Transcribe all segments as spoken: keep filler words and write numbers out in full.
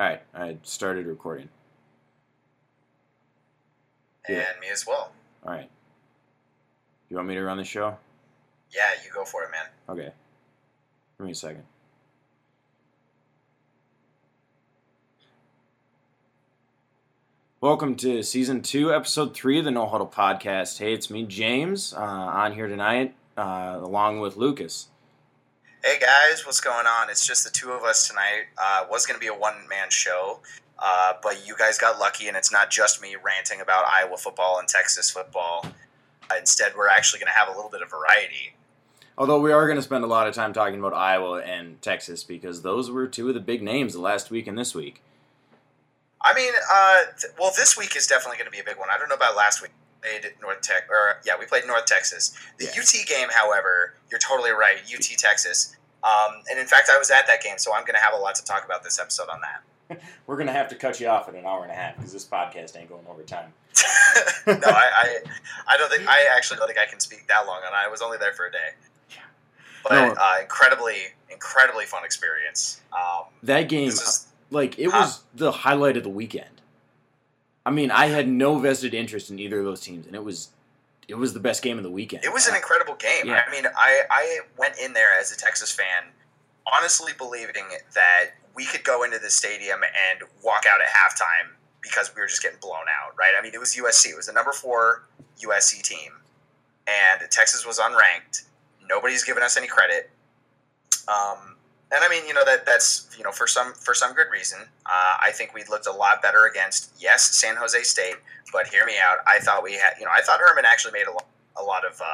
Alright, I started recording. And yeah. Me as well. Alright. You want me to run the show? Yeah, you go for it, man. Okay. Give me a second. Welcome to Season two, Episode three of the No Huddle Podcast. Hey, it's me, James, uh, on here tonight, uh, along with Lucas. Hey, guys, what's going on? It's just the two of us tonight. Uh, was going to be a one-man show, uh, but you guys got lucky, and it's not just me ranting about Iowa football and Texas football. Uh, instead, we're actually going to have a little bit of variety. Although we are going to spend a lot of time talking about Iowa and Texas, because those were two of the big names last week and this week. I mean, uh, th- well, this week is definitely going to be a big one. I don't know about last week. We played North Tech, or yeah, we played North Texas. The yeah. U T game, however, you're totally right. U T Texas, um, and in fact, I was at that game, so I'm going to have a lot to talk about this episode on that. We're going to have to cut you off in an hour and a half because this podcast ain't going over time. no, I, I, I don't think I actually don't think I can speak that long on it. I was only there for a day. But no. uh, incredibly, incredibly fun experience. Um, that game. This is, Like, it huh. was the highlight of the weekend. I mean, I had no vested interest in either of those teams, and it was it was the best game of the weekend. It was an incredible game. Yeah. I mean, I, I went in there as a Texas fan honestly believing that we could go into the stadium and walk out at halftime because we were just getting blown out, right? I mean, it was U S C. It was the number four U S C team, and Texas was unranked. Nobody's given us any credit. Um... And I mean, you know, that that's, you know, for some for some good reason. Uh, I think we looked a lot better against, yes, San Jose State, but hear me out. I thought we had, you know, I thought Herman actually made a lot, a lot of uh,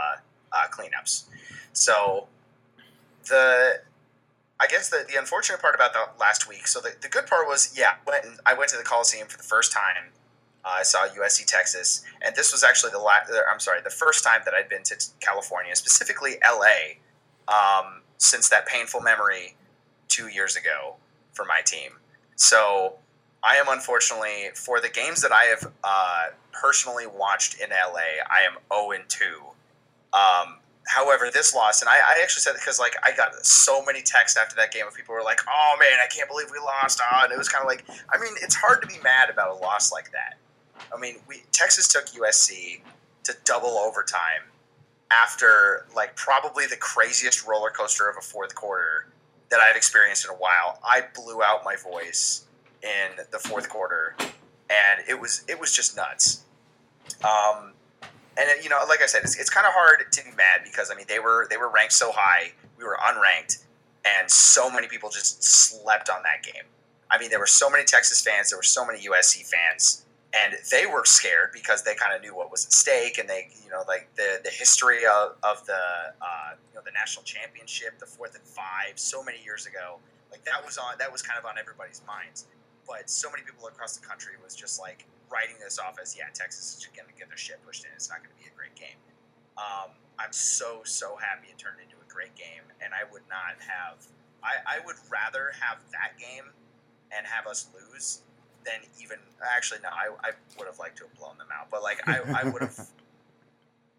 uh, cleanups. So the, I guess the, the unfortunate part about the last week, so the, the good part was, yeah, went and I went to the Coliseum for the first time. Uh, I saw U S C Texas, and this was actually the last, I'm sorry, the first time that I'd been to California, specifically L A, um, since that painful memory two years ago for my team. So I am, unfortunately, for the games that I have uh, personally watched in L A, I am oh and two. Um, however, this loss, and I, I actually said it because, like, I got so many texts after that game of people were like, oh, man, I can't believe we lost. Oh, and it was kind of like, I mean, it's hard to be mad about a loss like that. I mean, we Texas took U S C to double overtime after, like, probably the craziest roller coaster of a fourth quarter that I've experienced in a while. I blew out my voice in the fourth quarter, and it was it was just nuts. Um, and it, you know, like I said, it's it's kind of hard to be mad because I mean they were they were ranked so high, we were unranked, and so many people just slept on that game. I mean, there were so many Texas fans, there were so many U S C fans, and they were scared because they kind of knew what was at stake, and they, you know, like the the history of of the uh, you know the national championship, the fourth and five, so many years ago. Like that was on that was kind of on everybody's minds. But so many people across the country was just like writing this off as, yeah, Texas is just going to get their shit pushed in. It's not going to be a great game. Um, I'm so so happy it turned into a great game, and I would not have. I, I would rather have that game and have us lose. Then even actually no, I, I would have liked to have blown them out, but like I, I would have,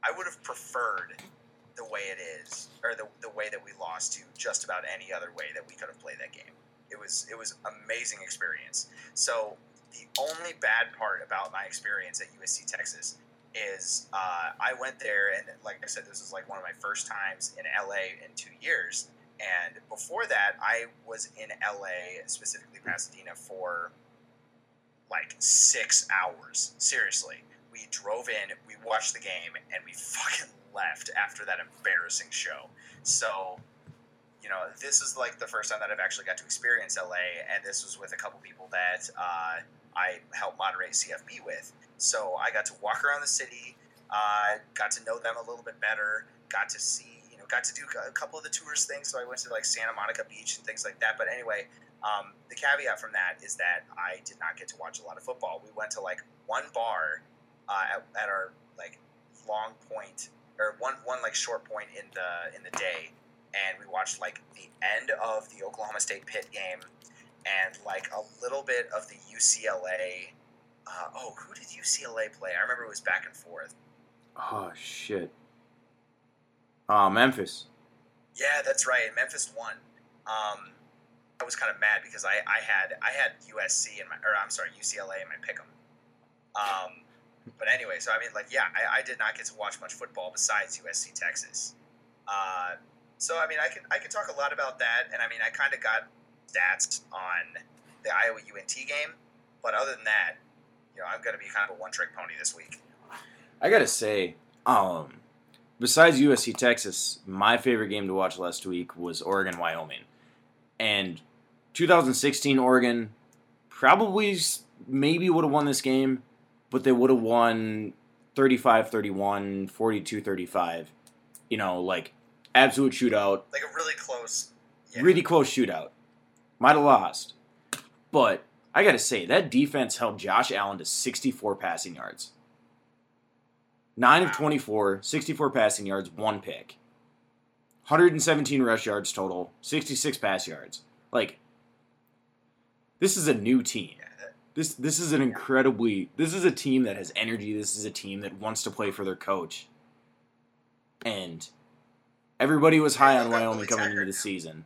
I would have preferred the way it is, or the the way that we lost to just about any other way that we could have played that game. It was it was amazing experience. So the only bad part about my experience at U S C Texas is uh, I went there and like I said, this was like one of my first times in L A in two years, and before that I was in L A specifically Pasadena for. Like six hours. Seriously. We drove in, we watched the game, and we fucking left after that embarrassing show. So, you know, this is like the first time that I've actually got to experience L A, and this was with a couple people that uh, I helped moderate C F B with. So I got to walk around the city, uh, got to know them a little bit better, got to see, you know, got to do a couple of the tourist things. So I went to like Santa Monica Beach and things like that. But anyway, Um, the caveat from that is that I did not get to watch a lot of football. We went to like one bar uh, at, at our like long point or one, one like short point in the in the day, and we watched like the end of the Oklahoma State Pitt game and like a little bit of the U C L A. Uh, oh, who did U C L A play? I remember it was back and forth. Oh shit! Oh, Memphis. Yeah, that's right. Memphis won. Um, I was kind of mad because I, I had I had U S C in my or I'm sorry U C L A in my pick'em. Um, but anyway, so I mean, like, yeah, I, I did not get to watch much football besides U S C Texas. Uh, so I mean, I can I can talk a lot about that, and I mean, I kind of got stats on the Iowa U N T game, but other than that, you know, I'm going to be kind of a one-trick pony this week. I gotta say, um, besides U S C Texas, my favorite game to watch last week was Oregon Wyoming, and twenty sixteen Oregon probably maybe would have won this game, but they would have won thirty-five thirty-one, forty-two thirty-five. You know, like, absolute shootout. Like a really close... Yeah. Really close shootout. Might have lost. But I got to say, that defense held Josh Allen to sixty-four passing yards. nine wow. of twenty-four, sixty-four passing yards, one pick. one hundred seventeen rush yards total, sixty-six pass yards. Like, this is a new team. This this is an incredibly... This is a team that has energy. This is a team that wants to play for their coach. And everybody was high on Wyoming coming into the season.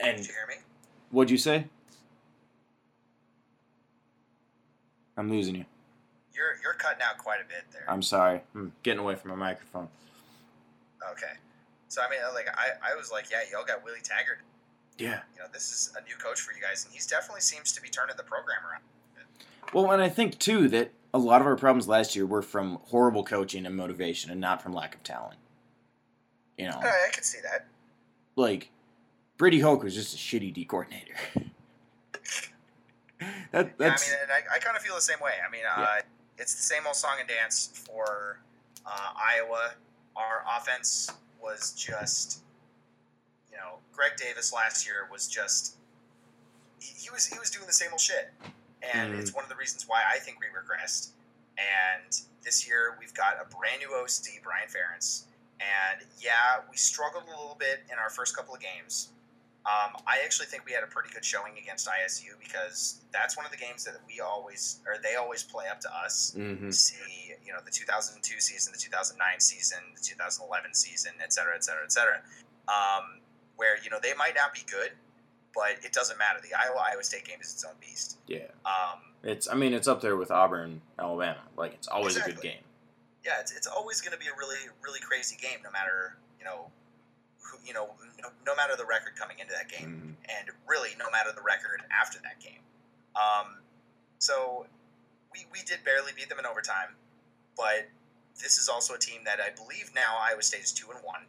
And did you hear me? What'd you say? I'm losing you. You're you're cutting out quite a bit there. I'm sorry. I'm getting away from my microphone. Okay. So, I mean, like, I, I was like, yeah, y'all got Willie Taggart. Yeah. You know, this is a new coach for you guys, and he definitely seems to be turning the program around. Well, and I think, too, that a lot of our problems last year were from horrible coaching and motivation and not from lack of talent. You know? I, I could see that. Like, Brady Hoke was just a shitty D coordinator. that, that's... Yeah, I mean, and I, I kind of feel the same way. I mean, uh, yeah. It's the same old song and dance for uh, Iowa. Our offense was just... You know, Greg Davis last year was just he, he was he was doing the same old shit, and mm. it's one of the reasons why I think we regressed. And this year we've got a brand new O C, Brian Ferentz, and yeah, we struggled a little bit in our first couple of games. Um, I actually think we had a pretty good showing against I S U because that's one of the games that we always or they always play up to us. Mm-hmm. See, you know, the two thousand two season, the two thousand nine season, the two thousand eleven season, et cetera, et cetera, et cetera. Um, where, you know, they might not be good, but it doesn't matter. The Iowa-Iowa State game is its own beast. Yeah. Um, it's I mean, it's up there with Auburn, Alabama. Like, it's always exactly. a good game. Yeah, it's it's always going to be a really, really crazy game no matter, you know, who, you know, no, no matter the record coming into that game. Mm. And really, no matter the record after that game. Um, so, we, we did barely beat them in overtime, but this is also a team that I believe now Iowa State is two and one.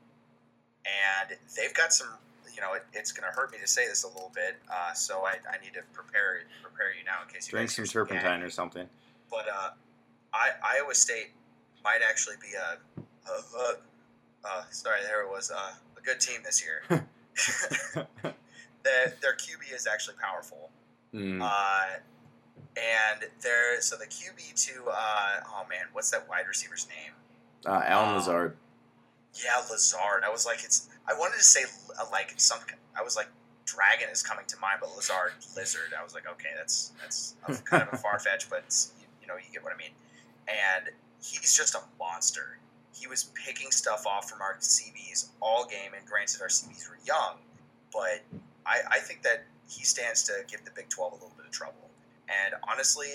And they've got some, you know, it, it's going to hurt me to say this a little bit, uh, so I, I need to prepare prepare you now in case you drink some turpentine or something. But uh, I, Iowa State might actually be a, a, a uh, sorry, there it was, uh, a good team this year. their, their Q B is actually powerful, mm. uh, and their so the Q B to uh, oh man, what's that wide receiver's name? Uh, Allen um, Lazard. Yeah, Lazard. I was like, it's. I wanted to say uh, like some. I was like, dragon is coming to mind, but Lazard, lizard. I was like, okay, that's that's kind of a far fetch, but you, you know, you get what I mean. And he's just a monster. He was picking stuff off from our C Bs all game, and granted, our C Bs were young, but I, I think that he stands to give the Big twelve a little bit of trouble. And honestly,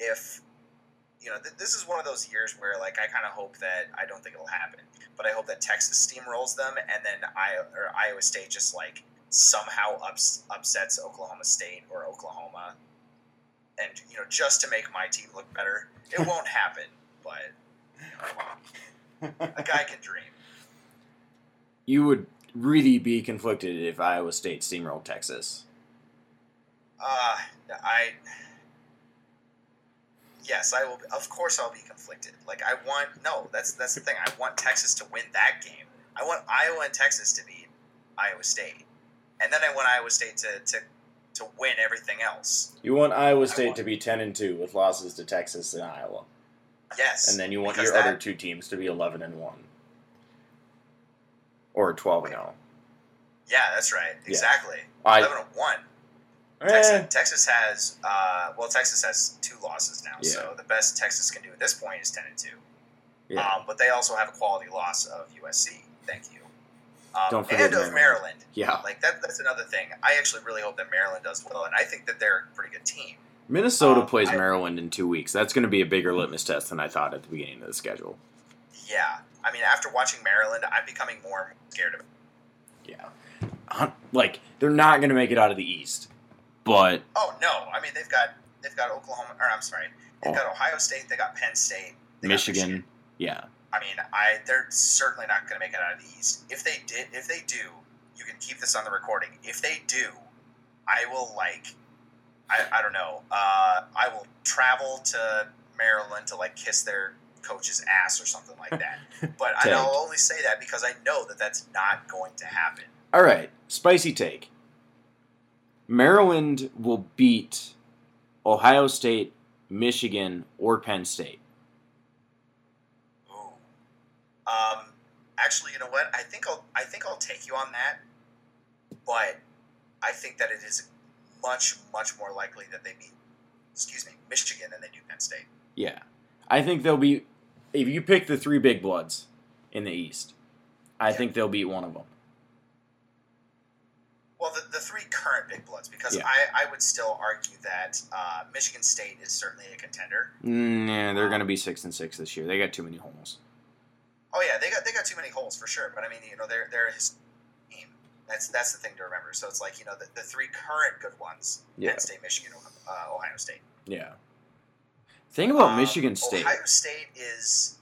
if You know, th- this is one of those years where, like, I kind of hope that I don't think it'll happen, but I hope that Texas steamrolls them, and then I or Iowa State just like somehow ups- upsets Oklahoma State or Oklahoma, and you know, just to make my team look better. It won't happen, but you know, well, a guy can dream. You would really be conflicted if Iowa State steamrolled Texas. Uh, I. Yes, I will. Be, of course, I'll be conflicted. Like I want no. That's that's the thing. I want Texas to win that game. I want Iowa and Texas to beat Iowa State, and then I want Iowa State to to, to win everything else. You want Iowa State want, to be ten and two with losses to Texas and Iowa. Yes, and then you want your that, other two teams to be eleven and one or twelve and zero. Yeah, that's right. Exactly. Yeah. Eleven and one. Texas, Texas has uh, well, Texas has two losses now, yeah. So the best Texas can do at this point is ten and two. Yeah. Um, but they also have a quality loss of U S C. Thank you. um, Don't forget and of Maryland. Maryland. Yeah, like that, that's another thing. I actually really hope that Maryland does well, and I think that they're a pretty good team. Minnesota um, plays I, Maryland in two weeks. That's going to be a bigger litmus test than I thought at the beginning of the schedule. Yeah, I mean, after watching Maryland, I'm becoming more and more scared of it. Yeah, I'm, like they're not going to make it out of the East, but oh no, I mean they've got they've got Oklahoma, or I'm sorry, they've oh. got Ohio State, they got Penn State, they Michigan. got Michigan, yeah. I mean, I they're certainly not going to make it out of the East. If they did, if they do, you can keep this on the recording. If they do, I will like, I, I don't know, uh, I will travel to Maryland to like kiss their coach's ass or something like that. But I'll only say that because I know that that's not going to happen. All right, spicy take. Maryland will beat Ohio State, Michigan, or Penn State. Um, actually, you know what? I think I'll I think I'll take you on that, but I think that it is much much more likely that they beat, excuse me, Michigan than they do Penn State. Yeah, I think they'll be. If you pick the three big bloods in the East, I yeah. think they'll beat one of them. Well, the, the three current big bloods, because yeah. I, I would still argue that uh, Michigan State is certainly a contender. Nah, they're um, going to be six and six this year. They got too many holes. Oh yeah, they got they got too many holes for sure. But I mean, you know, they're they're his team. That's that's the thing to remember. So it's like you know the, the three current good ones: yeah. Penn State, Michigan, uh, Ohio State. Yeah. Thing about um, Michigan State. Ohio State is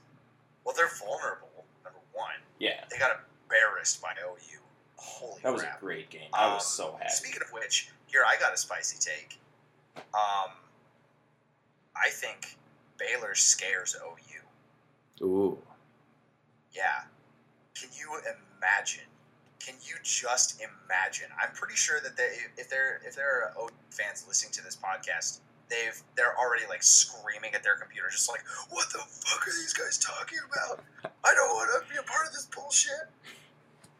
well, they're vulnerable. Number one. Yeah. They got embarrassed by O U. Holy crap! That was crap. a great game. I was um, so happy. Speaking of which, here I got a spicy take. Um, I think Baylor scares O U. Ooh. Yeah. Can you imagine? Can you just imagine? I'm pretty sure that they, if there if there are O U fans listening to this podcast, they've they're already like screaming at their computer, just like, "What the fuck are these guys talking about? I don't want to be a part of this bullshit."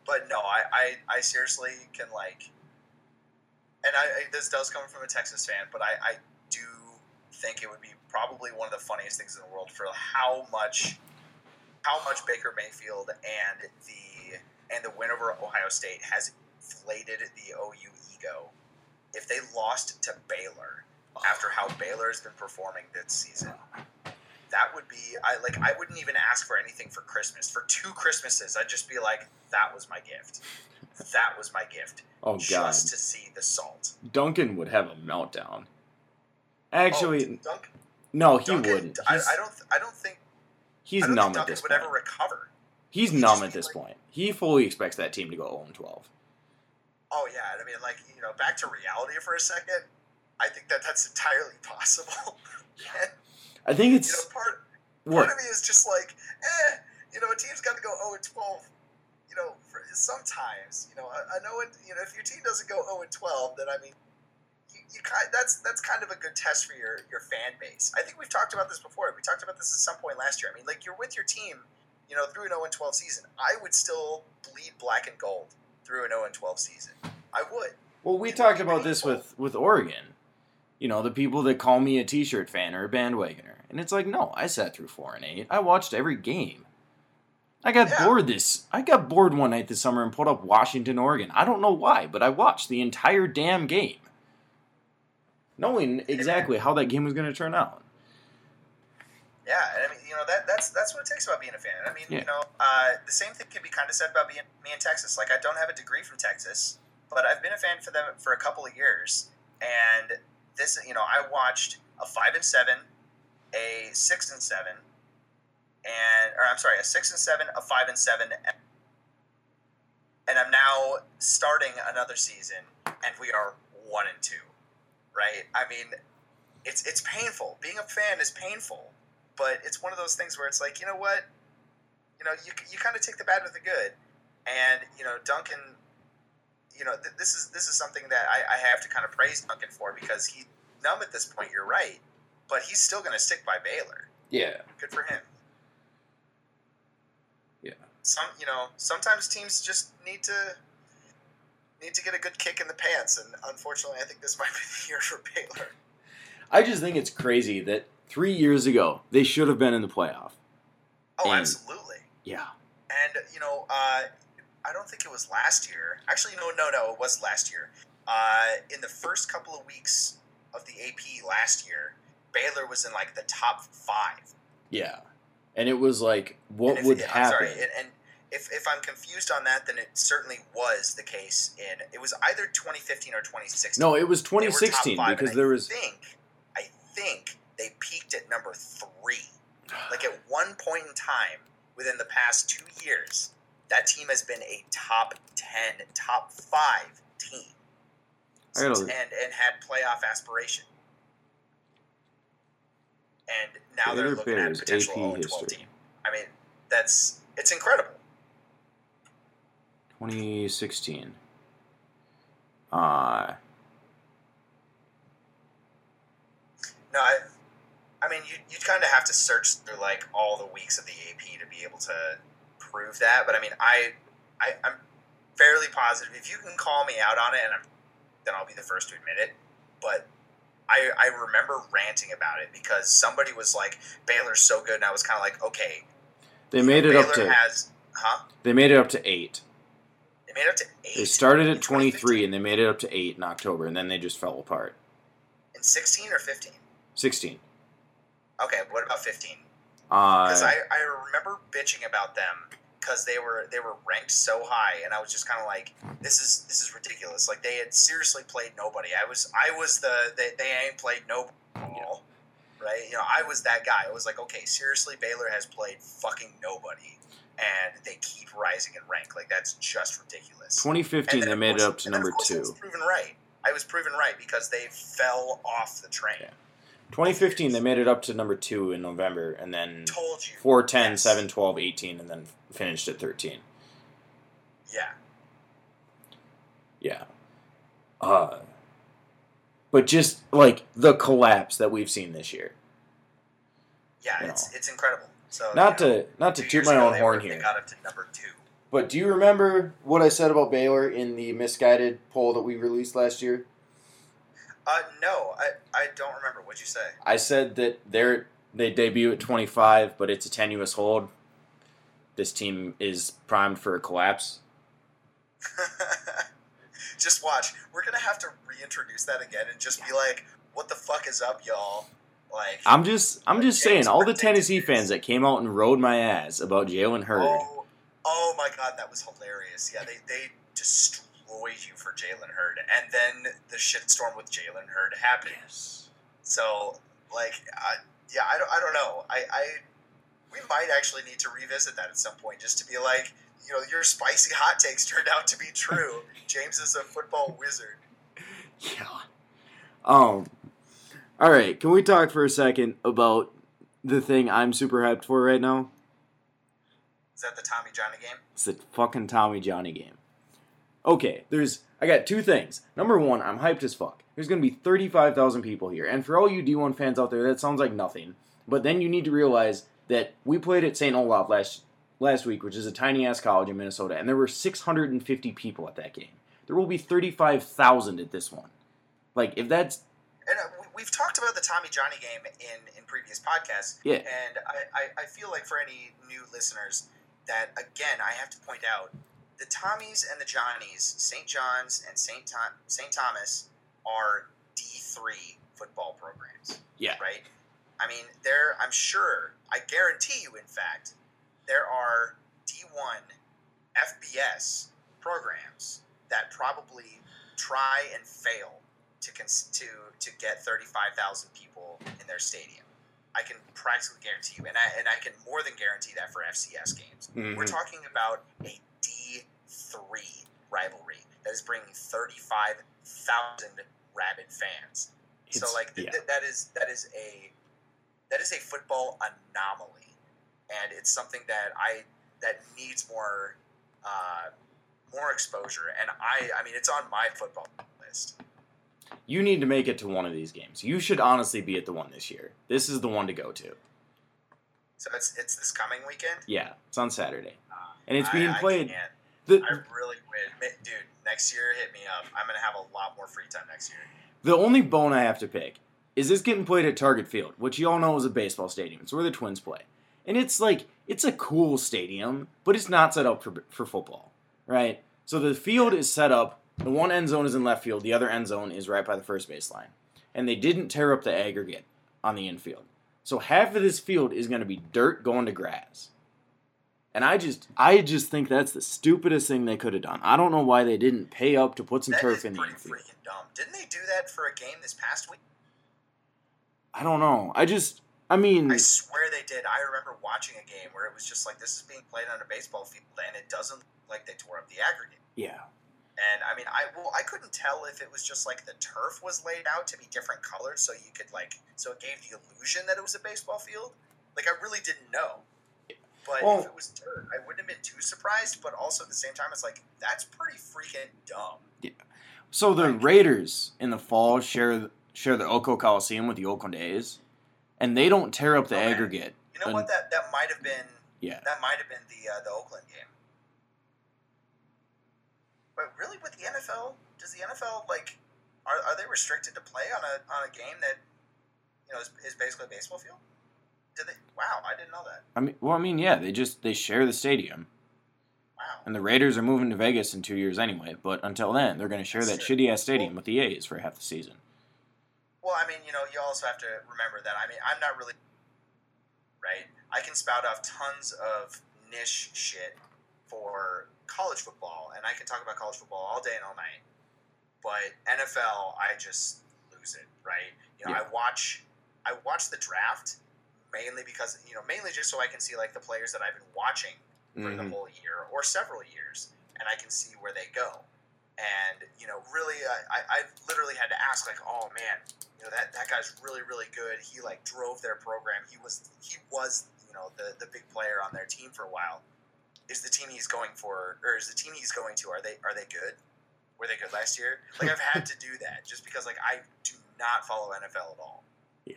But no, I, I, I seriously can like, and I this does come from a Texas fan, but I, I do think it would be probably one of the funniest things in the world for how much. How much Baker Mayfield and the and the win over Ohio State has inflated the O U ego. If they lost to Baylor after how Baylor has been performing this season, that would be I like I wouldn't even ask for anything for Christmas. For two Christmases, I'd just be like, "That was my gift. That was my gift." Oh God! Just to see the salt. Duncan would have a meltdown. Actually, oh, Duncan, no, he Duncan, wouldn't. I, I don't. I don't think. He's numb at this point. Ever recover. He's he numb at this like, point. He fully expects that team to go zero and twelve. Oh, yeah. I mean, like, you know, back to reality for a second, I think that that's entirely possible. and, I think it's... You know, part, part of me is just like, eh, you know, a team's got to go zero and twelve, you know, for, sometimes. You know, I, I know it, you know, if your team doesn't go zero and twelve, then, I mean, you, you kind that's that's kind of a good test for your, your fan base. I think we've talked about this before. We talked about this at some point last year. I mean, like, you're with your team, you know, through an zero and twelve season. I would still bleed black and gold through an zero and twelve season. I would. Well, we it talked about this with, with Oregon. You know, the people that call me a T-shirt fan or a bandwagoner. And it's like, no, I sat through four and eight. I watched every game. I got yeah. bored this. I got bored one night this summer and pulled up Washington, Oregon. I don't know why, but I watched the entire damn game. Knowing exactly how that game was going to turn out. Yeah, and I mean, you know, that that's that's what it takes about being a fan. I mean, yeah. you know, uh, the same thing can be kind of said about being me in Texas. Like, I don't have a degree from Texas, but I've been a fan for them for a couple of years. And this, you know, I watched a five and seven, a six and seven, and or I'm sorry, a six and seven, a five and seven, and I'm now starting another season, and we are one and two. Right? I mean, it's it's painful. Being a fan is painful, but it's one of those things where it's like, you know what? You know, you you kind of take the bad with the good. And, you know, Duncan, you know, th- this is this is something that I, I have to kind of praise Duncan for because he's numb at this point, you're right, but he's still going to stick by Baylor. Yeah. Good for him. Yeah. Some, you know, sometimes teams just need to... need to get a good kick in the pants, and unfortunately I think this might be the year for Baylor. I just think it's crazy that three years ago they should have been in the playoff. Oh, and, absolutely. Yeah. And, you know, uh, I don't think it was last year. Actually, no, no, no, it was last year. Uh, in the first couple of weeks of the A P last year, Baylor was in like the top five. Yeah, and it was like what if, would yeah, happen. I'm sorry, and, and if if I'm confused on that, then it certainly was the case. In it was either twenty fifteen or twenty sixteen. No, it was twenty sixteen five, because there I was. Think, I think they peaked at number three. Like at one point in time within the past two years, that team has been a top ten, top five team. I gotta, and and had playoff aspiration. And now Baylor they're looking Bears, at a potential oh and twelve team. I mean, that's it's incredible. twenty sixteen. Uh No, I I mean you you'd kind of have to search through like all the weeks of the A P to be able to prove that, but I mean I I I'm fairly positive if you can call me out on it, and I'm then I'll be the first to admit it, but I, I remember ranting about it because somebody was like, Baylor's so good, and I was kind of like, okay. They made it up to has, huh? They made it up to eight. They made it up to eight? They started at twenty-three, and they made it up to eight in October, and then they just fell apart. In sixteen or fifteen? sixteen. Okay, what about fifteen? Because uh, I, I remember bitching about them because they were they were ranked so high, and I was just kind of like, this is this is ridiculous. Like they had seriously played nobody. I was I was the they, they ain't played nobody at all, right? You know, I was that guy. I was like, okay, seriously, Baylor has played fucking nobody, and they keep rising in rank. Like that's just ridiculous. twenty fifteen, they made it up to number two. I was proven right. I was proven right because they fell off the train. Yeah. twenty fifteen, they made it up to number two in November, and then four ten, yes. seven twelve, eighteen, and then finished at thirteen. Yeah. Yeah. Uh, but just, like, the collapse that we've seen this year. Yeah, you know. it's it's incredible. So Not you know, to not to toot my own horn here. They got up to number two. But do you remember what I said about Baylor in the misguided poll that we released last year? Uh, no, I, I don't remember. What'd you say? I said that they're, they debut at twenty-five, but it's a tenuous hold. This team is primed for a collapse. Just watch. We're going to have to reintroduce that again and just be like, what the fuck is up, y'all? Like I'm just I'm just James saying, all the Tennessee fans that came out and rode my ass about Jalen Hurd. Oh, oh, my God, that was hilarious. Yeah, they, they destroyed you for Jalen Hurd, and then the shitstorm with Jalen Hurd happened. Yes. So, like, uh, yeah, I don't, I don't know. I, I, we might actually need to revisit that at some point, just to be like, you know, your spicy hot takes turned out to be true. James is a football wizard. Yeah. Um. All right. Can we talk for a second about the thing I'm super hyped for right now? Is that the Tommy Johnny game? It's the fucking Tommy Johnny game. Okay, there's I got two things. Number one, I'm hyped as fuck. There's going to be thirty-five thousand people here. And for all you D one fans out there, that sounds like nothing. But then you need to realize that we played at Saint Olaf last last week, which is a tiny-ass college in Minnesota, and there were six hundred fifty people at that game. There will be thirty-five thousand at this one. Like, if that's... And uh, we've talked about the Tommy Johnny game in, in previous podcasts. Yeah. And I, I, I feel like for any new listeners that, again, I have to point out, the Tommies and the Johnnies, Saint John's and Saint Tom, Saint Thomas, are D three football programs. Yeah. Right? I mean, there, I'm sure, I guarantee you, in fact, there are D one F B S programs that probably try and fail to cons- to, to get thirty-five thousand people in their stadium. I can practically guarantee you, and I, and I can more than guarantee that for F C S games. Mm-hmm. We're talking about a D three rivalry that is bringing thirty-five thousand rabid fans. It's, so, like, th- yeah. th- that is that is a that is a football anomaly, and it's something that I that needs more uh, more exposure. And I, I mean, it's on my football list. You need to make it to one of these games. You should honestly be at the one this year. This is the one to go to. So it's it's this coming weekend? Yeah, it's on Saturday. Uh, and it's being I, played. I can't. The, I really would. Dude, next year, hit me up. I'm going to have a lot more free time next year. The only bone I have to pick is this getting played at Target Field, which you all know is a baseball stadium. It's where the Twins play. And it's like, it's a cool stadium, but it's not set up for for football. right? So the field is set up. The one end zone is in left field. The other end zone is right by the first baseline. And they didn't tear up the aggregate on the infield. So half of this field is going to be dirt going to grass. And I just I just think that's the stupidest thing they could have done. I don't know why they didn't pay up to put some that turf in the infield. That is pretty freaking dumb. Didn't they do that for a game this past week? I don't know. I just, I mean. I swear they did. I remember watching a game where it was just like, this is being played on a baseball field, and it doesn't look like they tore up the aggregate. Yeah. And, I mean, I well, I couldn't tell if it was just, like, the turf was laid out to be different colors so you could, like, so it gave the illusion that it was a baseball field. Like, I really didn't know. But well, if it was dirt, I wouldn't have been too surprised. But also, at the same time, it's like, that's pretty freaking dumb. Yeah. So the like, Raiders in the fall share share the Oco Coliseum with the Oakland A's, and they don't tear up the okay. aggregate. You know and, what? That that might have been yeah. That might have been the uh, the Oakland game. But really, with the N F L, does the N F L, like, are are they restricted to play on a on a game that, you know, is, is basically a baseball field? Did they? Wow, I didn't know that. I mean, well, I mean, yeah, they just they share the stadium. Wow. And the Raiders are moving to Vegas in two years anyway. But until then, they're going to share That's that true. shitty ass stadium well, with the A's for half the season. Well, I mean, you know, you also have to remember that. I mean, I'm not really right. I can spout off tons of niche shit for college football, and I can talk about college football all day and all night, but N F L, I just lose it, right? You know, yeah. I watch, I watch the draft mainly because, you know, mainly just so I can see, like, the players that I've been watching for mm-hmm. the whole year or several years, and I can see where they go. And, you know, really, I, I've literally had to ask, like, oh man, you know, that, that guy's really, really good. He, like, drove their program. He was, he was, you know, the, the big player on their team for a while. Is the team he's going for, or is the team he's going to, are they are they good? Were they good last year? Like, I've had to do that just because, like, I do not follow N F L at all. Yeah.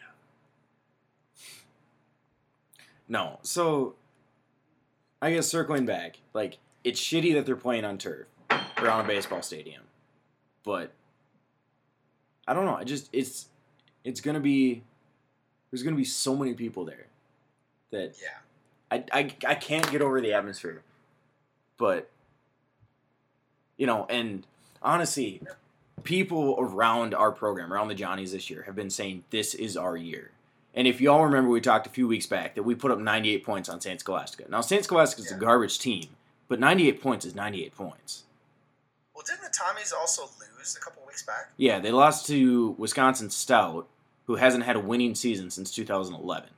No, so I guess circling back, like, it's shitty that they're playing on turf or on a baseball stadium, but I don't know. I just it's it's gonna be there's gonna be so many people there that yeah. I, I, I can't get over the atmosphere, but, you know, and honestly, people around our program, around the Johnnies this year, have been saying this is our year. And if y'all remember, we talked a few weeks back that we put up ninety-eight points on Saint Scholastica. Now, Saint Scholastica is yeah. a garbage team, but ninety-eight points is ninety-eight points. Well, didn't the Tommies also lose a couple weeks back? Yeah, they lost to Wisconsin Stout, who hasn't had a winning season since two thousand eleven.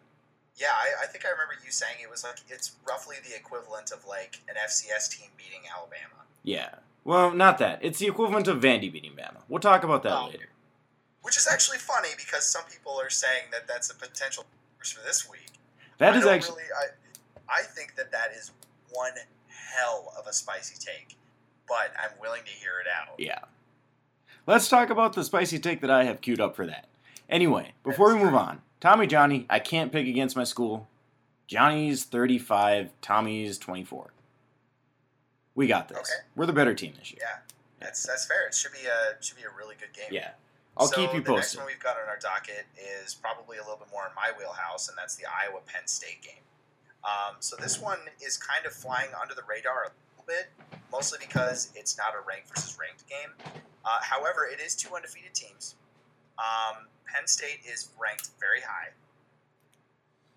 Yeah, I, I think I remember you saying it was like, it's roughly the equivalent of, like, an F C S team beating Alabama. Yeah. Well, not that. It's the equivalent of Vandy beating Bama. We'll talk about that oh. later. Which is actually funny because some people are saying that that's a potential for this week. That I is actually... Really, I, I think that that is one hell of a spicy take, but I'm willing to hear it out. Yeah. Let's talk about the spicy take that I have queued up for that. Anyway, before that's we move on, Tommy Johnny, I can't pick against my school. Johnny's thirty-five, Tommy's twenty-four. We got this. Okay. We're the better team this year. Yeah, that's that's fair. It should be a should be a really good game. Yeah, I'll so keep you posted. The next one we've got on our docket is probably a little bit more in my wheelhouse, and that's the Iowa Penn State game. Um, so this one is kind of flying under the radar a little bit, mostly because it's not a ranked versus ranked game. Uh, however, it is two undefeated teams. Um, Penn State is ranked very high.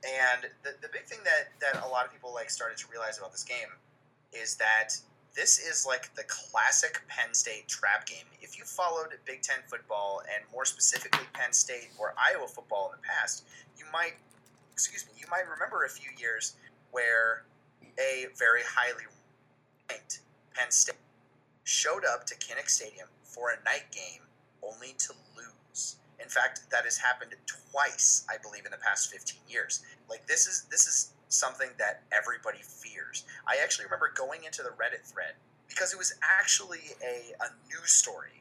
And the the big thing that, that a lot of people, like, started to realize about this game is that this is, like, the classic Penn State trap game. If you followed Big Ten football, and more specifically Penn State or Iowa football in the past, you might, excuse me, you might remember a few years where a very highly ranked Penn State showed up to Kinnick Stadium for a night game only to lose. In fact, that has happened twice, I believe, in the past fifteen years. Like, this is this is something that everybody fears. I actually remember going into the Reddit thread because it was actually a, a news story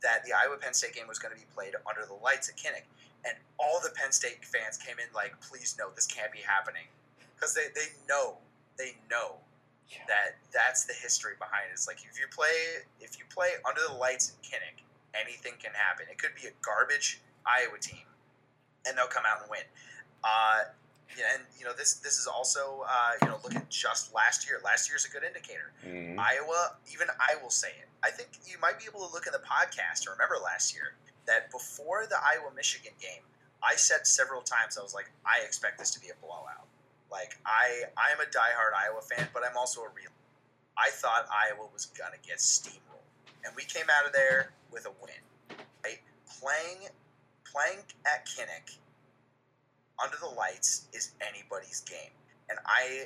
that the Iowa Penn State game was going to be played under the lights at Kinnick, and all the Penn State fans came in like, please no, this can't be happening. Because they, they know, they know yeah. that that's the history behind it. It's like, if you play, if you play under the lights at Kinnick, anything can happen. It could be a garbage Iowa team, and they'll come out and win. Uh, Yeah, and you know this. This is also uh, you know look at just last year. Last year's a good indicator. Mm-hmm. Iowa, even I will say it. I think you might be able to look in the podcast to remember last year that before the Iowa-Michigan game, I said several times I was like, I expect this to be a blowout. Like I, I am a diehard Iowa fan, but I'm also a real. I thought Iowa was gonna get steamrolled, and we came out of there with a win. Right, playing, playing at Kinnick. Under the lights is anybody's game. And I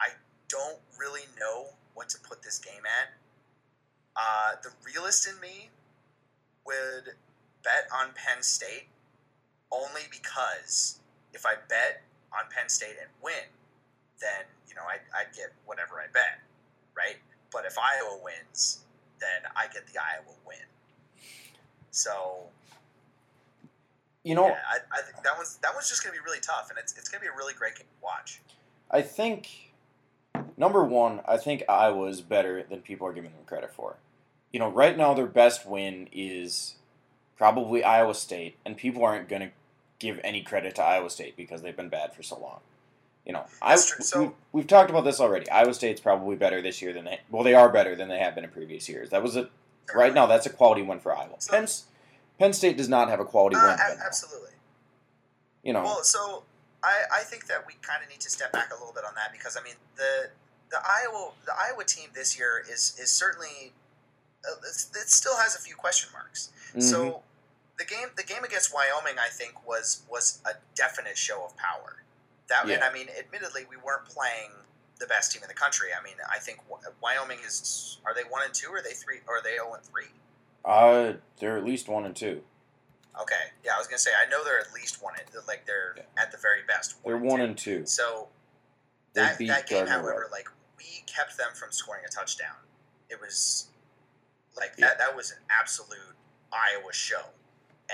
I don't really know what to put this game at. Uh, the realist in me would bet on Penn State only because if I bet on Penn State and win, then, you know, I'd, I'd get whatever I bet, right? But if Iowa wins, then I get the Iowa win. So... You know, yeah, I, I think that one's that one's just going to be really tough, and it's it's going to be a really great game to watch. I think number one, I think Iowa is better than people are giving them credit for. You know, right now their best win is probably Iowa State, and people aren't going to give any credit to Iowa State because they've been bad for so long. You know, I so, we, we've talked about this already. Iowa State's probably better this year than they well they are better than they have been in previous years. That was a right now that's a quality win for Iowa. So, Penn's, Penn State does not have a quality uh, win. Right absolutely. Now. You know. Well, so I, I think that we kind of need to step back a little bit on that because I mean the the Iowa the Iowa team this year is is certainly uh, it's, it still has a few question marks. Mm-hmm. So the game the game against Wyoming I think was was a definite show of power. That yeah. and I mean admittedly we weren't playing the best team in the country. I mean I think Wyoming is are they one and two or are they three or are they zero and three? Uh, they're at least one and two. Okay, yeah, I was gonna say I know they're at least one and like they're yeah. at the very best. One they're and one two. and two. So that that game, however, up. like we kept them from scoring a touchdown. It was like yeah. that. That was an absolute Iowa show,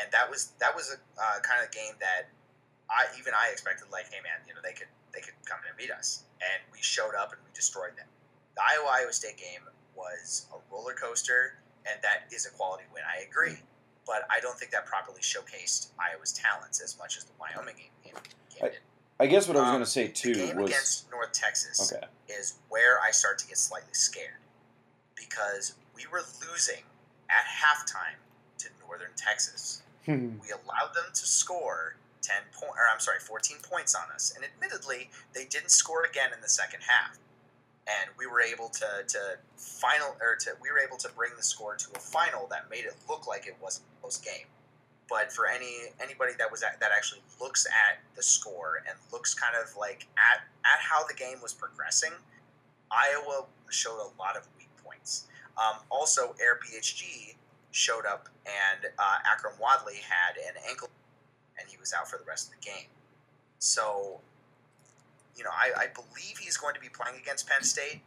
and that was that was a uh, kind of game that I even I expected. Like, hey man, you know they could they could come in and beat us, and we showed up and we destroyed them. The Iowa Iowa State game was a roller coaster. And that is a quality win. I agree, but I don't think that properly showcased Iowa's talents as much as the Wyoming game, game, game did. I, I guess what um, I was going to say too the game was against North Texas okay. is where I start to get slightly scared because we were losing at halftime to Northern Texas. We allowed them to score ten point, or I'm sorry, fourteen points on us, and admittedly, they didn't score again in the second half. And we were able to, to final or to we were able to bring the score to a final that made it look like it wasn't a close game. But for any anybody that was at, that actually looks at the score and looks kind of like at at how the game was progressing, Iowa showed a lot of weak points. Um, also, Air B H G showed up, and uh, Akram Wadley had an ankle, and he was out for the rest of the game. So. You know, I, I believe he's going to be playing against Penn State.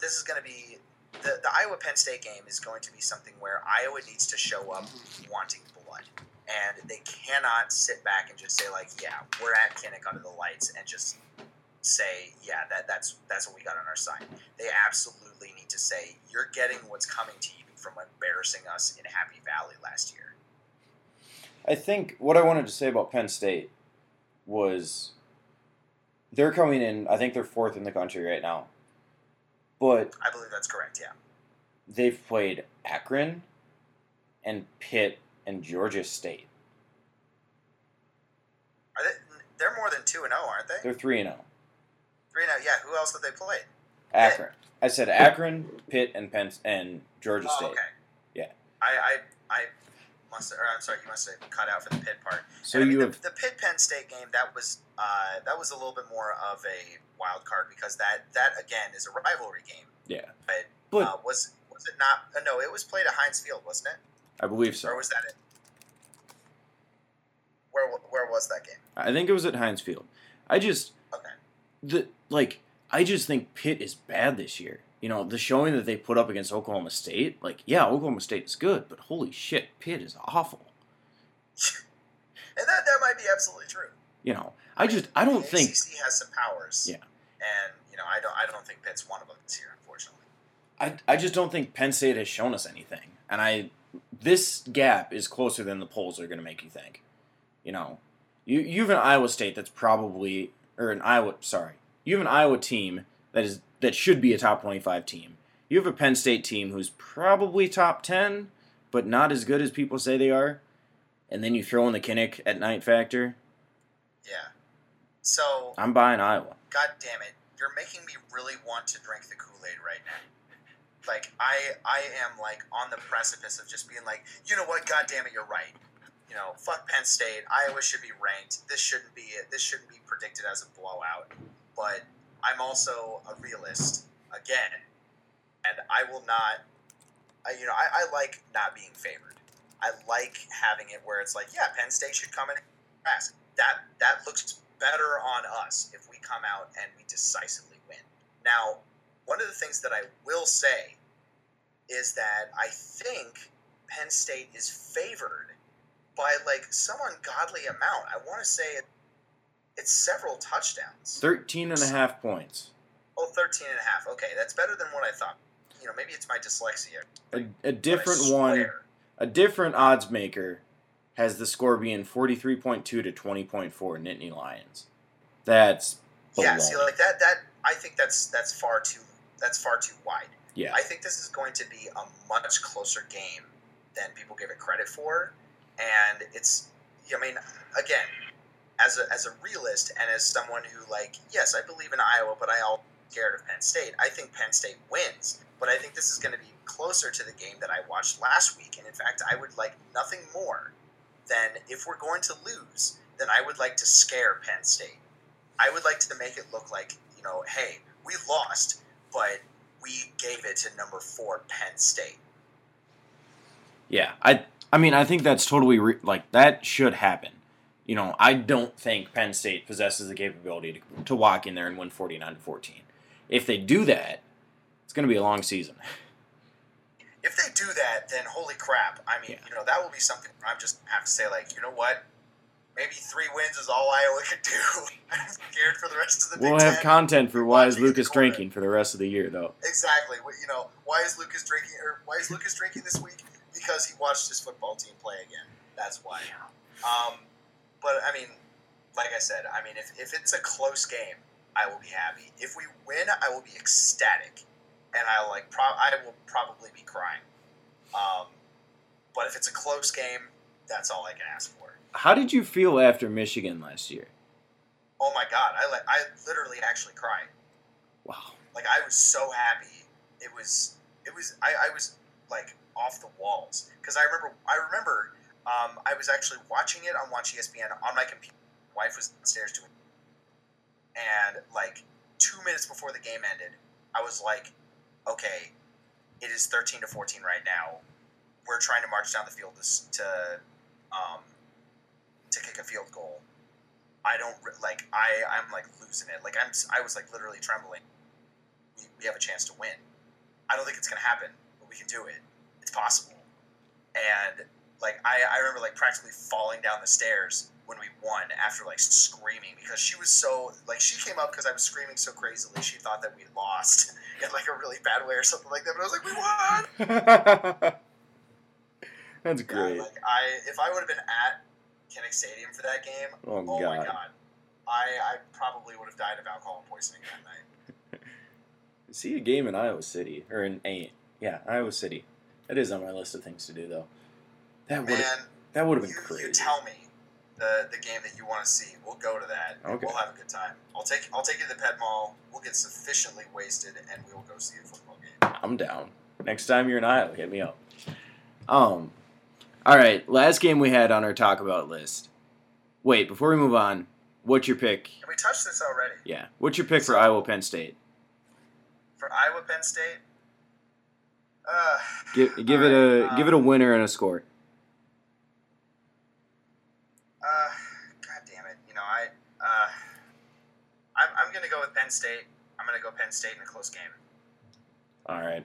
This is going to be the, the Iowa-Penn State game is going to be something where Iowa needs to show up wanting blood. And they cannot sit back and just say, like, yeah, we're at Kinnick under the lights and just say, yeah, that that's that's what we got on our side. They absolutely need to say, you're getting what's coming to you from embarrassing us in Happy Valley last year. I think what I wanted to say about Penn State was... They're coming in, I think they're fourth in the country right now. But I believe that's correct, yeah. They've played Akron and Pitt and Georgia State. Are they, they're more than two and oh, aren't they? They're three and oh. three and oh, yeah. Who else have they played? Akron. I said Akron, Pitt, and Penn, and Georgia oh, State. Okay. Yeah. I... I, I Must, or I'm sorry, you must have cut out for the Pitt part. So and, I mean, you the, the Pitt Penn State game that was uh, that was a little bit more of a wild card because that, that again is a rivalry game. Yeah, but, but uh, was was it not? Uh, no, it was played at Heinz Field, wasn't it? I believe so. Or was that it? Where where was that game? I think it was at Heinz Field. I just okay. The like I just think Pitt is bad this year. You know, the showing that they put up against Oklahoma State, like, yeah, Oklahoma State is good, but holy shit, Pitt is awful. And that, that might be absolutely true. You know, I, I mean, just, I don't the think... The A C C has some powers. Yeah. And, you know, I don't I don't think Pitt's one of them this year, unfortunately. I, I just don't think Penn State has shown us anything. And I, this gap is closer than the polls are going to make you think. You know, You you have an Iowa State that's probably or an Iowa sorry you have an Iowa team that is that should be a top twenty-five team. You have a Penn State team who's probably top ten, but not as good as people say they are. And then you throw in the Kinnick at night factor. Yeah. So I'm buying Iowa. God damn it. You're making me really want to drink the Kool-Aid right now. Like, I I am, like, on the precipice of just being like, you know what, God damn it, you're right. You know, fuck Penn State. Iowa should be ranked. This shouldn't be it. This shouldn't be predicted as a blowout. But I'm also a realist, again. And I will not, I, you know, I, I like not being favored. I like having it where it's like, yeah, Penn State should come in and pass. That, that looks better on us if we come out and we decisively win. Now, one of the things that I will say is that I think Penn State is favored by, like, some ungodly amount. I want to say it, it's several touchdowns. thirteen and a half points. Oh, thirteen and a half. Okay, that's better than what I thought. You know, maybe it's my dyslexia. A, a different one, a different odds maker has the score being forty-three point two to twenty point four Nittany Lions. That's below. Yeah, see, like that that I think that's that's far too that's far too wide. Yeah. I think this is going to be a much closer game than people give it credit for, and it's I mean, again, as a as a realist and as someone who, like, yes, I believe in Iowa, but I also scared of Penn State. I think Penn State wins, but I think this is going to be closer to the game that I watched last week. And in fact, I would like nothing more than, if we're going to lose, then I would like to scare Penn State. I would like to make it look like, you know, hey, we lost, but we gave it to number four Penn State. Yeah, I I mean, I think that's totally, re- like, that should happen. You know, I don't think Penn State possesses the capability to, to walk in there and win forty-nine to fourteen. If they do that, it's going to be a long season. If they do that, then holy crap. I mean, yeah. You know, that will be something I'm just have to say, like, you know what? Maybe three wins is all Iowa could do. I'm scared for the rest of the Big Ten. We'll have content for why is Lucas drinking for the rest of the year, though. Exactly. You know, why is Lucas drinking or why is Lucas drinking this week? Because he watched his football team play again. That's why. Um, but, I mean, like I said, I mean, if, if it's a close game, I will be happy. If we win, I will be ecstatic. And I like, pro- I will probably be crying. Um, but if it's a close game, that's all I can ask for. How did you feel after Michigan last year? Oh my God, I like, I literally actually cried. Wow. Like, I was so happy. It was, it was, I, I was like off the walls because I remember, I remember, um, I was actually watching it on Watch E S P N on my computer. My wife was downstairs doing, and like two minutes before the game ended, I was like, okay, it is thirteen to fourteen right now. We're trying to march down the field to to, um, to kick a field goal. I don't like. I I'm like losing it. Like I'm. I was like literally trembling. We, we have a chance to win. I don't think it's gonna happen, but we can do it. It's possible. And like I, I remember like practically falling down the stairs when we won after like screaming because she was so like she came up because I was screaming so crazily she thought that we lost in like a really bad way or something like that, but I was like, we won. That's great. Yeah, like I if I would have been at Kinnick Stadium for that game, oh, oh god. my god, I, I probably would have died of alcohol poisoning that night. See a game in Iowa City or in a yeah Iowa City. That is on my list of things to do though. That would that would have been you, crazy. You tell me. The, the game that you want to see, we'll go to that. Okay. We'll have a good time. I'll take I'll take you to the Pet Mall. We'll get sufficiently wasted, and we will go see a football game. I'm down. Next time you're in Iowa, hit me up. Um, all right. Last game we had on our talk about list. Wait, before we move on, what's your pick? Have we touched this already? Yeah. What's your pick so, for Iowa Penn State? For Iowa Penn State, uh, give give it right, a um, give it a winner and a score. Uh, God damn it. You know, I, uh, I'm, I'm going to go with Penn State. I'm going to go Penn State in a close game. All right.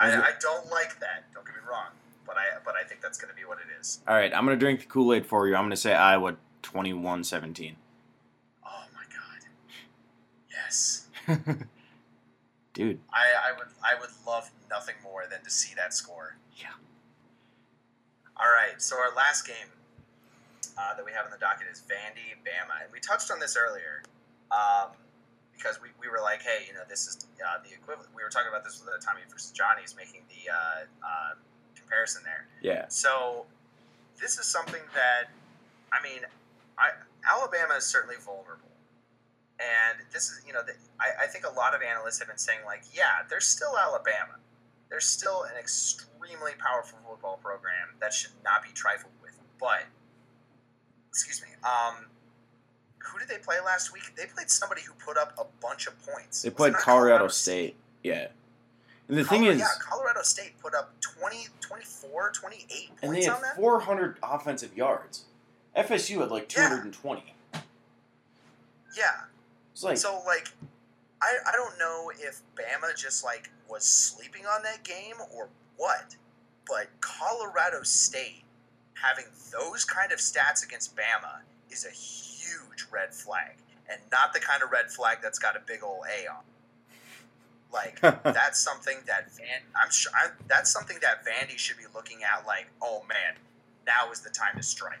I, I don't like that. Don't get me wrong. But I but I think that's going to be what it is. All right. I'm going to drink the Kool-Aid for you. I'm going to say Iowa twenty-one seventeen. Oh, my God. Yes. Dude. I, I would I would love nothing more than to see that score. Yeah. All right. So our last game. uh, that we have on the docket is Vandy, Bama. And we touched on this earlier um, because we, we were like, hey, you know, this is uh, the equivalent. We were talking about this with uh, Tommy versus Johnny's making the uh, uh, comparison there. Yeah. So this is something that, I mean, I, Alabama is certainly vulnerable. And this is, you know, the, I, I think a lot of analysts have been saying, like, yeah, they're still Alabama. They're still an extremely powerful football program that should not be trifled with. But, excuse me, um, who did they play last week? They played somebody who put up a bunch of points. They played Colorado, Colorado State. State. Yeah. And the Colorado, thing is... Yeah, Colorado State put up twenty, twenty-four, twenty-eight points on that. And they had four hundred offensive yards. F S U had, like, two hundred twenty. Yeah. Yeah. Like, so, like, I, I don't know if Bama just, like, was sleeping on that game or what, but Colorado State having those kind of stats against Bama is a huge red flag, and not the kind of red flag that's got a big old A on. Like, that's something that Van, I'm sure I'm, that's something that Vandy should be looking at. Like, oh man, now is the time to strike.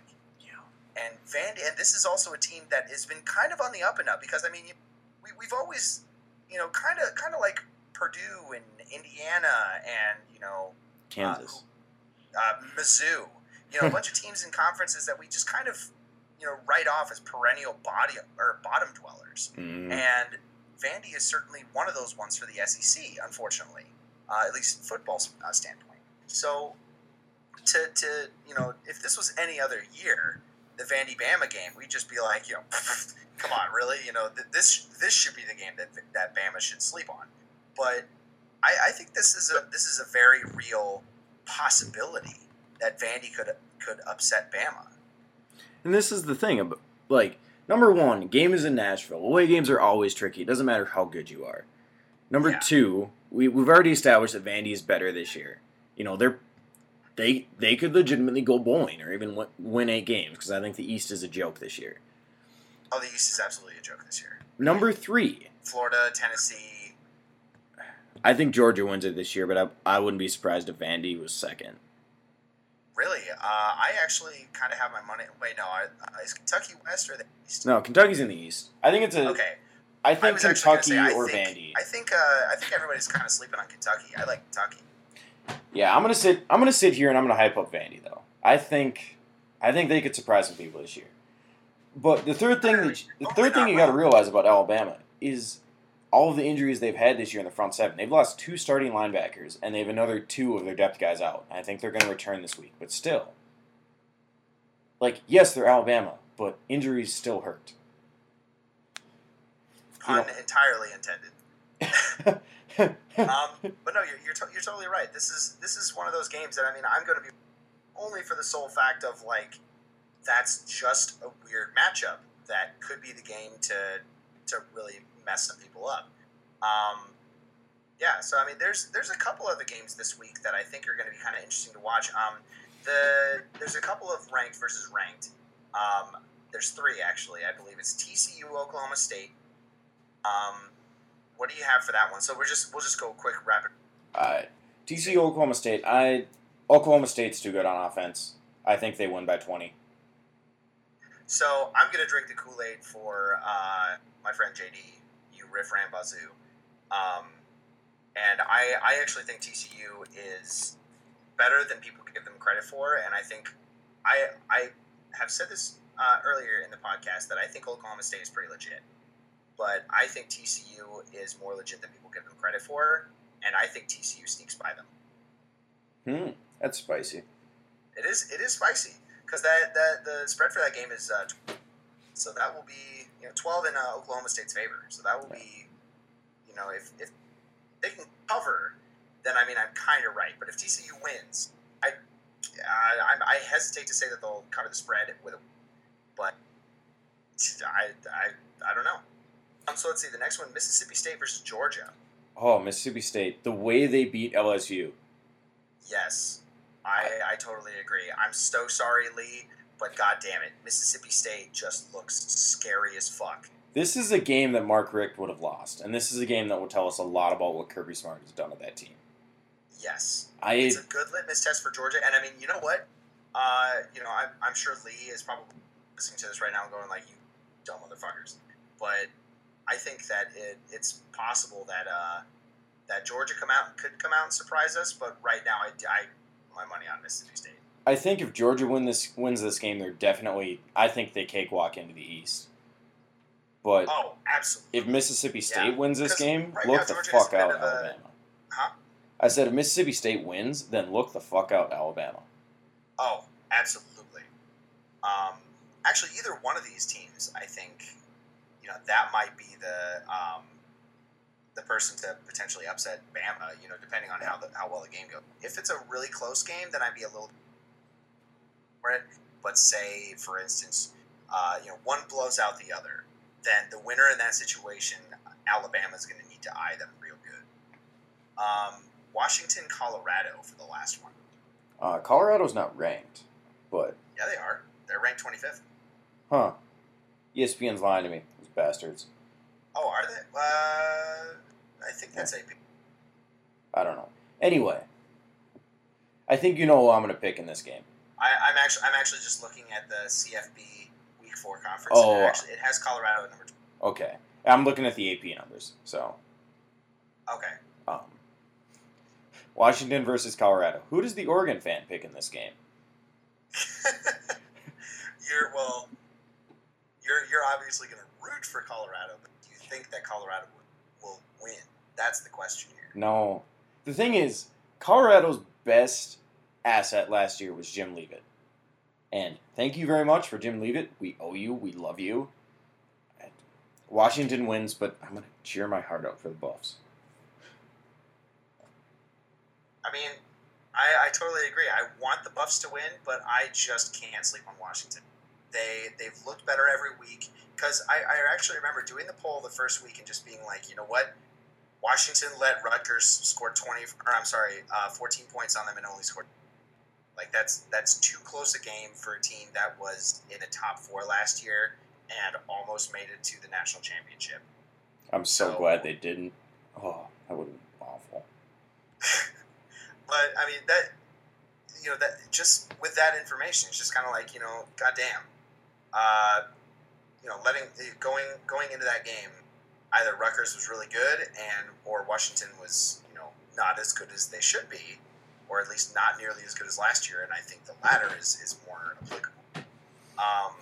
And Vandy, and this is also a team that has been kind of on the up and up because, I mean, we, we've always, you know, kind of kind of like Purdue and Indiana and, you know, Kansas, uh, uh, Mizzou, you know, a bunch of teams in conferences that we just kind of, you know, write off as perennial body or bottom dwellers. Mm. And Vandy is certainly one of those ones for the S E C, unfortunately, uh, at least football uh, standpoint. So to, to, you know, if this was any other year, the Vandy-Bama game, we'd just be like, you know, come on, really? You know, th- this this should be the game that that Bama should sleep on. But I, I think this is a this is a very real possibility that Vandy could could upset Bama. And this is the thing, like, number one, game is in Nashville. Away games are always tricky. It doesn't matter how good you are. Number yeah. two, we we've already established that Vandy is better this year. You know, they're They they could legitimately go bowling or even win eight games because I think the East is a joke this year. Oh, the East is absolutely a joke this year. Number three. Florida, Tennessee. I think Georgia wins it this year, but I, I wouldn't be surprised if Vandy was second. Really? Uh, I actually kind of have my money. Wait, no. I, uh, is Kentucky West or the East? No, Kentucky's in the East. I think it's a... Okay. I think I was Kentucky say, I or think, Vandy. I think, uh, I think everybody's kind of sleeping on Kentucky. I like Kentucky. Yeah, I'm gonna sit. I'm gonna sit here and I'm gonna hype up Vandy though. I think, I think they could surprise some people this year. But the third thing, that, the third thing you got to realize about Alabama is all of the injuries they've had this year in the front seven. They've lost two starting linebackers and they have another two of their depth guys out. I think they're gonna return this week, but still, like, yes, they're Alabama, but injuries still hurt. Pun entirely intended. um, but no, you're you're, to- you're totally right. This is this is one of those games that, I mean, I'm going to be only for the sole fact of, like, that's just a weird matchup that could be the game to to really mess some people up. Um, yeah, so I mean, there's there's a couple other games this week that I think are going to be kind of interesting to watch. Um, the there's a couple of ranked versus ranked. Um, there's three actually, I believe. It's T C U, Oklahoma State. Um. What do you have for that one? So we're just we'll just go quick rapid. Uh, T C U, Oklahoma State. I Oklahoma State's too good on offense. I think they win by twenty. So I'm gonna drink the Kool-Aid for uh, my friend J D. You riff Rambazoo, um, and I I actually think T C U is better than people give them credit for, and I think I I have said this uh, earlier in the podcast that I think Oklahoma State is pretty legit. But I think T C U is more legit than people give them credit for, and I think T C U sneaks by them. Hmm, that's spicy. It is. It is spicy because that, that the spread for that game is uh, so that will be you know twelve in uh, Oklahoma State's favor. So that will be you know if if they can cover, then I mean I'm kind of right. But if T C U wins, I uh, I hesitate to say that they'll cover the spread with a, but I I I don't know. Um, so let's see, the next one, Mississippi State versus Georgia. Oh, Mississippi State. The way they beat L S U. Yes. I, I totally agree. I'm so sorry, Lee, but goddamn it, Mississippi State just looks scary as fuck. This is a game that Mark Richt would have lost, and this is a game that will tell us a lot about what Kirby Smart has done with that team. Yes. I, it's a good litmus test for Georgia, and I mean, you know what? Uh, you know, I'm, I'm sure Lee is probably listening to this right now and going like, you dumb motherfuckers. But I think that it, it's possible that uh, that Georgia come out could come out and surprise us. But right now, I, I my money on Mississippi State. I think if Georgia win this wins this game, they're definitely. I think they cakewalk into the East. But oh, absolutely. If Mississippi State yeah. wins this game, right look now, the Georgia fuck out of Alabama. A, huh? I said if Mississippi State wins, then look the fuck out Alabama. Oh, absolutely. Um, actually, either one of these teams, I think, you know, that might be the um, the person to potentially upset Bama. You know, depending on how the, how well the game goes. If it's a really close game, then I'd be a little. But say, for instance, uh, you know, one blows out the other, then the winner in that situation, Alabama's going to need to eye them real good. Um, Washington, Colorado for the last one. Uh, Colorado's not ranked, but... Yeah, they are. They're ranked twenty-fifth. Huh. E S P N's lying to me, those bastards. Oh, are they? Uh, I think that's yeah. A P. I don't know. Anyway, I think you know who I'm going to pick in this game. I, I'm actually I'm actually just looking at the C F B Week Four conference. Oh, and it, actually, it has Colorado at number two. Okay, I'm looking at the A P numbers. So, okay. Um, Washington versus Colorado. Who does the Oregon fan pick in this game? you're well. You're you're obviously going to root for Colorado, but do you think that Colorado will win? That's the question here. No, the thing is, Colorado's best asset last year was Jim Leavitt. And thank you very much for Jim Leavitt. We owe you. We love you. And Washington wins, but I'm going to cheer my heart out for the Buffs. I mean, I, I totally agree. I want the Buffs to win, but I just can't sleep on Washington. They, they've looked better every week. Because I, I actually remember doing the poll the first week and just being like, you know what? Washington let Rutgers score twenty, or I'm sorry, uh, fourteen points on them and only scored. Like, that's that's too close a game for a team that was in the top four last year and almost made it to the national championship. I'm so, so glad they didn't. Oh, that would have been awful. But, I mean, that, you know, that just with that information, it's just kind of like, you know, goddamn. Uh, you know, letting going going into that game, either Rutgers was really good and or Washington was, you know, not as good as they should be. Or at least not nearly as good as last year, and I think the latter is, is more applicable. Um,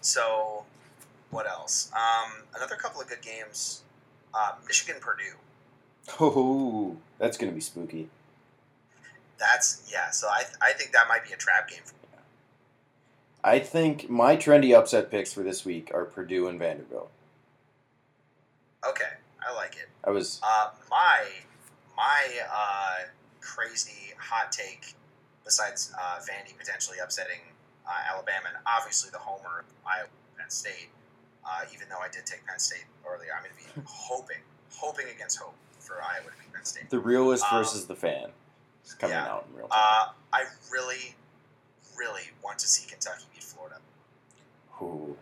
so, what else? Um, another couple of good games. Uh, Michigan-Purdue. Oh, that's going to be spooky. That's, yeah, so I th- I think that might be a trap game for me. I think my trendy upset picks for this week are Purdue and Vanderbilt. Okay, I like it. I was... Uh, my, my, uh... crazy hot take besides uh, Vandy potentially upsetting uh, Alabama and obviously the homer of Iowa Penn State, uh, even though I did take Penn State earlier. I'm going to be hoping, hoping against hope for Iowa to beat Penn State. The realist um, versus the fan is coming yeah, out in real time. Uh, I really, really want to see Kentucky beat Florida. Ooh.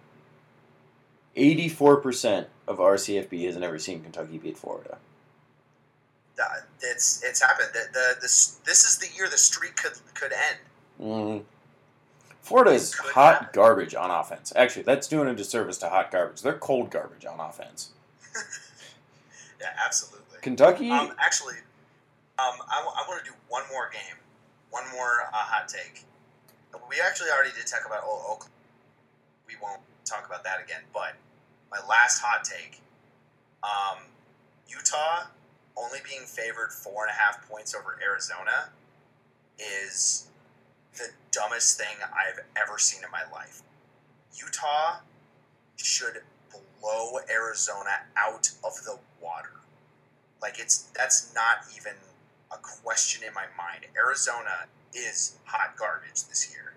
eighty-four percent of R C F B has never seen Kentucky beat Florida. It's it's happened. The, the, this, this is the year the streak could could end. Mm. Florida is hot happen. garbage on offense. Actually, that's doing a disservice to hot garbage. They're cold garbage on offense. Yeah, absolutely. Kentucky? Um, actually, um, I, w- I want to do one more game. One more uh, hot take. We actually already did talk about old Oklahoma. We won't talk about that again. But my last hot take, um, Utah... only being favored four and a half points over Arizona is the dumbest thing I've ever seen in my life. Utah should blow Arizona out of the water. Like, it's that's not even a question in my mind. Arizona is hot garbage this year.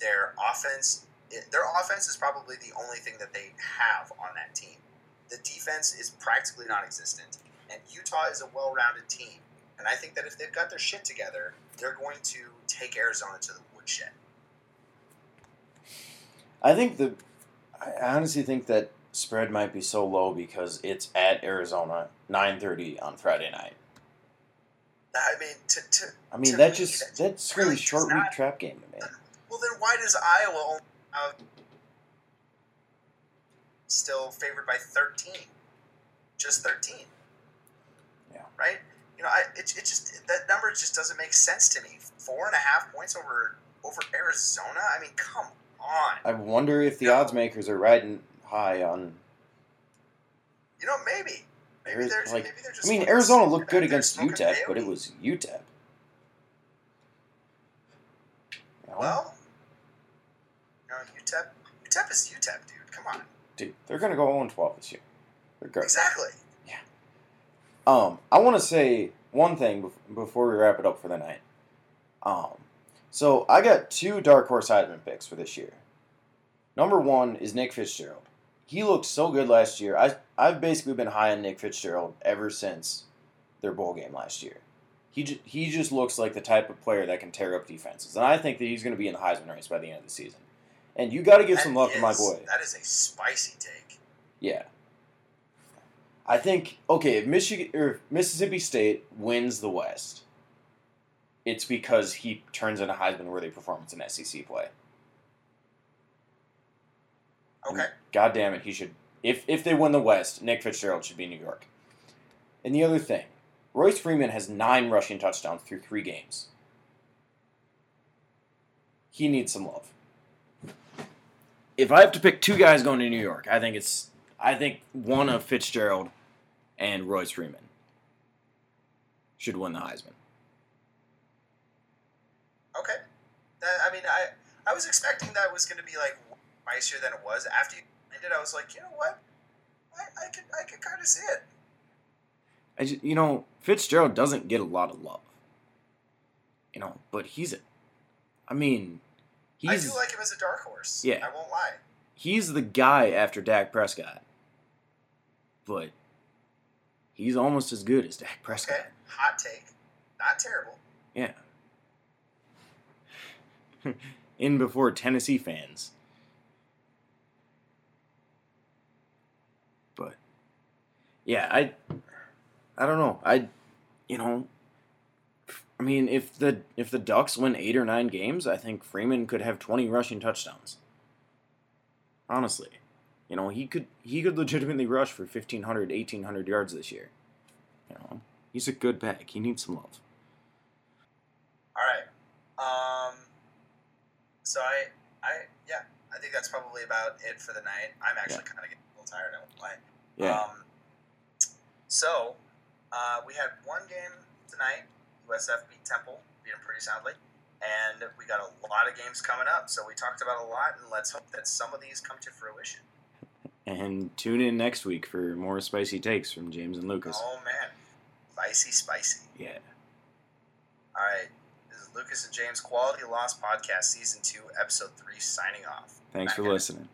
Their offense, their offense is probably the only thing that they have on that team. The defense is practically non-existent. And Utah is a well-rounded team. And I think that if they've got their shit together, they're going to take Arizona to the woodshed. I think the... I honestly think that spread might be so low because it's at Arizona, nine thirty on Friday night. I mean, to, to, I mean to that me, just that, that screams really short week trap game, man. Well, then why does Iowa only have still favored by thirteen, just thirteen? Yeah. Right. You know, I it it just that number just doesn't make sense to me. Four and a half points over over Arizona. I mean, come on. I wonder if the no. odds makers are riding high on. You know, maybe. Maybe they're, like, maybe they're just I mean, Arizona looked good against U T E P, but it was U T E P. No. Well, no, U T E P, U T E P is U T E P, dude. Come on. Dude, they're going to go oh and twelve this year. They're good. Exactly. Yeah. Um, I want to say one thing before we wrap it up for the night. Um, so I got two Dark Horse Heisman picks for this year. Number one is Nick Fitzgerald. He looked so good last year. I, I've basically been high on Nick Fitzgerald ever since their bowl game last year. He ju- he just looks like the type of player that can tear up defenses. And I think that he's going to be in the Heisman race by the end of the season. And you got to give that some love is, to my boy. That is a spicy take. Yeah. I think, okay, if Michigan or Mississippi State wins the West, it's because he turns in a Heisman-worthy performance in S E C play. Okay. God damn it, he should. If if they win the West, Nick Fitzgerald should be in New York. And the other thing, Royce Freeman has nine rushing touchdowns through three games. He needs some love. If I have to pick two guys going to New York, I think it's I think one of Fitzgerald and Royce Freeman should win the Heisman. Okay. I mean, I I was expecting that was going to be like. Icier than it was. After you ended, I was like, you know what? I, I could I could kind of see it. I just, you know, Fitzgerald doesn't get a lot of love. You know, but he's a... I mean, he's... I do like him as a dark horse. Yeah. I won't lie. He's the guy after Dak Prescott. But he's almost as good as Dak Prescott. Okay. Hot take. Not terrible. Yeah. In before Tennessee fans... Yeah, I, I don't know. I, you know, I mean, if the if the Ducks win eight or nine games, I think Freeman could have twenty rushing touchdowns. Honestly, you know, he could he could legitimately rush for fifteen hundred, eighteen hundred yards this year. You know, he's a good back. He needs some love. All right. Um. So I I yeah I think that's probably about it for the night. I'm actually yeah. kind of getting a little tired. I won't lie. Yeah. Um, So, uh, we had one game tonight. U S F beat Temple, beat them pretty soundly. And we got a lot of games coming up, so we talked about a lot, and let's hope that some of these come to fruition. And tune in next week for more spicy takes from James and Lucas. Oh, man. Spicy, spicy. Yeah. All right. This is Lucas and James, Quality Loss Podcast, Season two, Episode three, signing off. Thanks Back for listening.